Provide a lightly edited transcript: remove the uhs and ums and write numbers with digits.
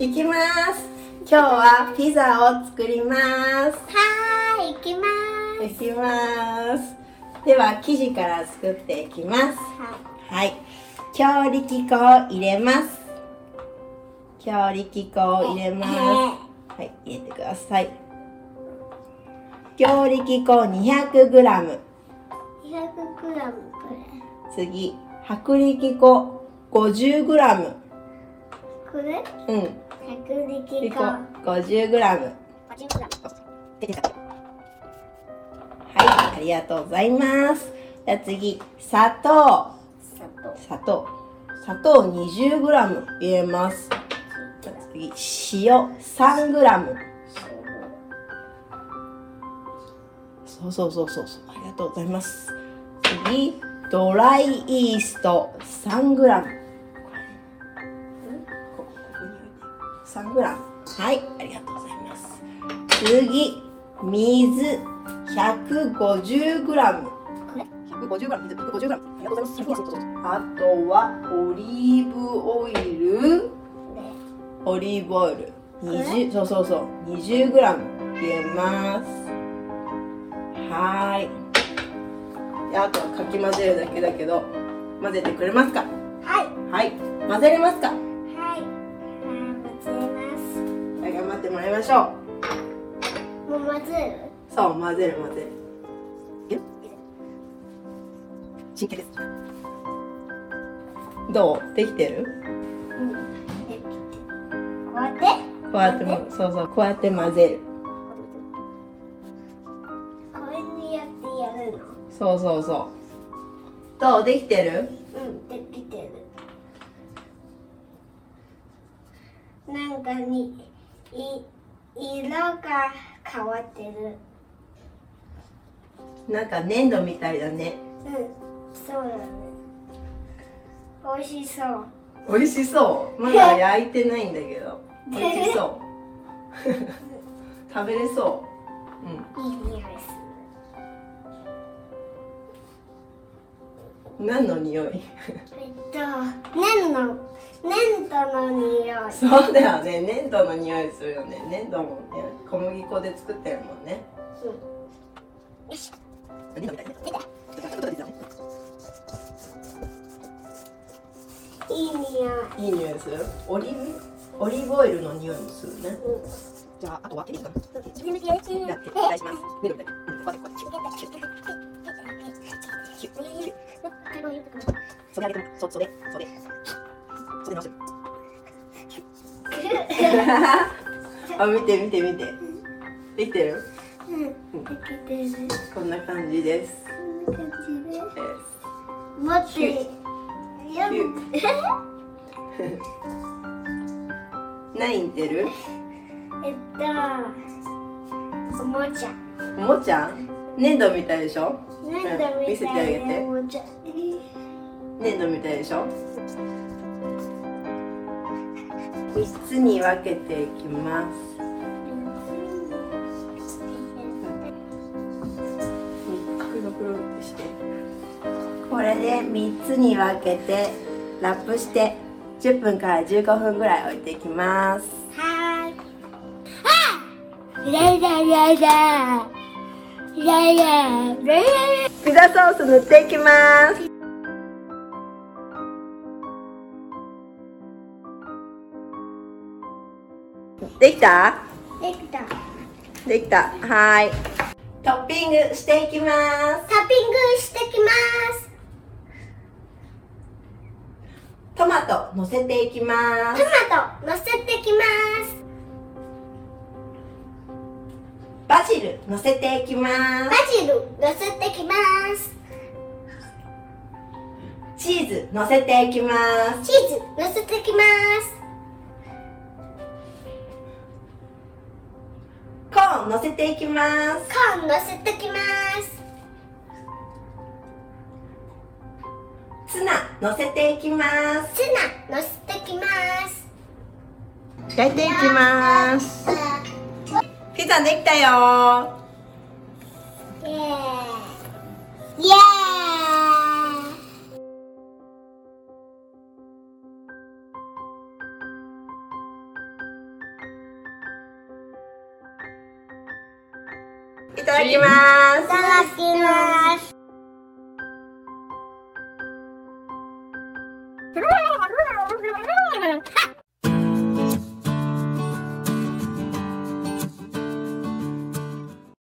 いきます。今日はピザを作ります。はい、いきます。いきます。では生地から作っていきます。はい、強力粉を入れます。強力粉を入れます。はい、入れてください。強力粉 200g。 200g これ。次、薄力粉 50g。 これ？うん、薄力粉 50g。 はい、ありがとうございます。じゃあ次、砂糖。砂糖 20g 入れます。次、塩 3g。 そう、ありがとうございます。次、ドライイースト 3g。3g。 はい、ありがとうございます。次、水 150g。 150g、 水 150g。 ありがとうございます。あとはオリーブオイル 20、20g 入れます。はい、あとはかき混ぜるだけだけど、混ぜてくれますか？はい、混ぜれますか？頑張ってもらいましょう。もう混ぜる？そう、混ぜる。真剣です。どう？できてる？うん、できてる。こうやってこうやって混ぜる。これにやってやるの？そう。どう？できてる？うん、できてる。なんかに色が変わってる。なんか粘土みたいだね。うん、そうだね。美味しそう。まだ焼いてないんだけど美味しそう食べれそう。うん、いい匂いする。何の匂い？粘土の匂い。そうだよね、粘土の匂いするよね。粘土もね、小麦粉で作ってるもんね。うん、よいしょ。粘土みたいね。いい匂いする。オリーブオイルの匂いもするね。うん、じゃあ、あとは手かな。お願いします。それあ、見て。できてる？うん、できてる。こんな感じです。待って。何言ってる？おもちゃ。粘土みたいでしょ？見せてあげて。粘土みたいでしょ？3つに分けていきます。これで3つに分けてラップして10分から15分ぐらい置いていきます。はーい。ピザソース塗っていきます。できた。はい、トッピングしていきます。トマトのせていきます。バジルのせていきます。チーズのせていきます。コーン乗せてきます。ツナ乗せてきます。焼いていきます。ピザできたよ。イエーイ。いただきます。いただきます。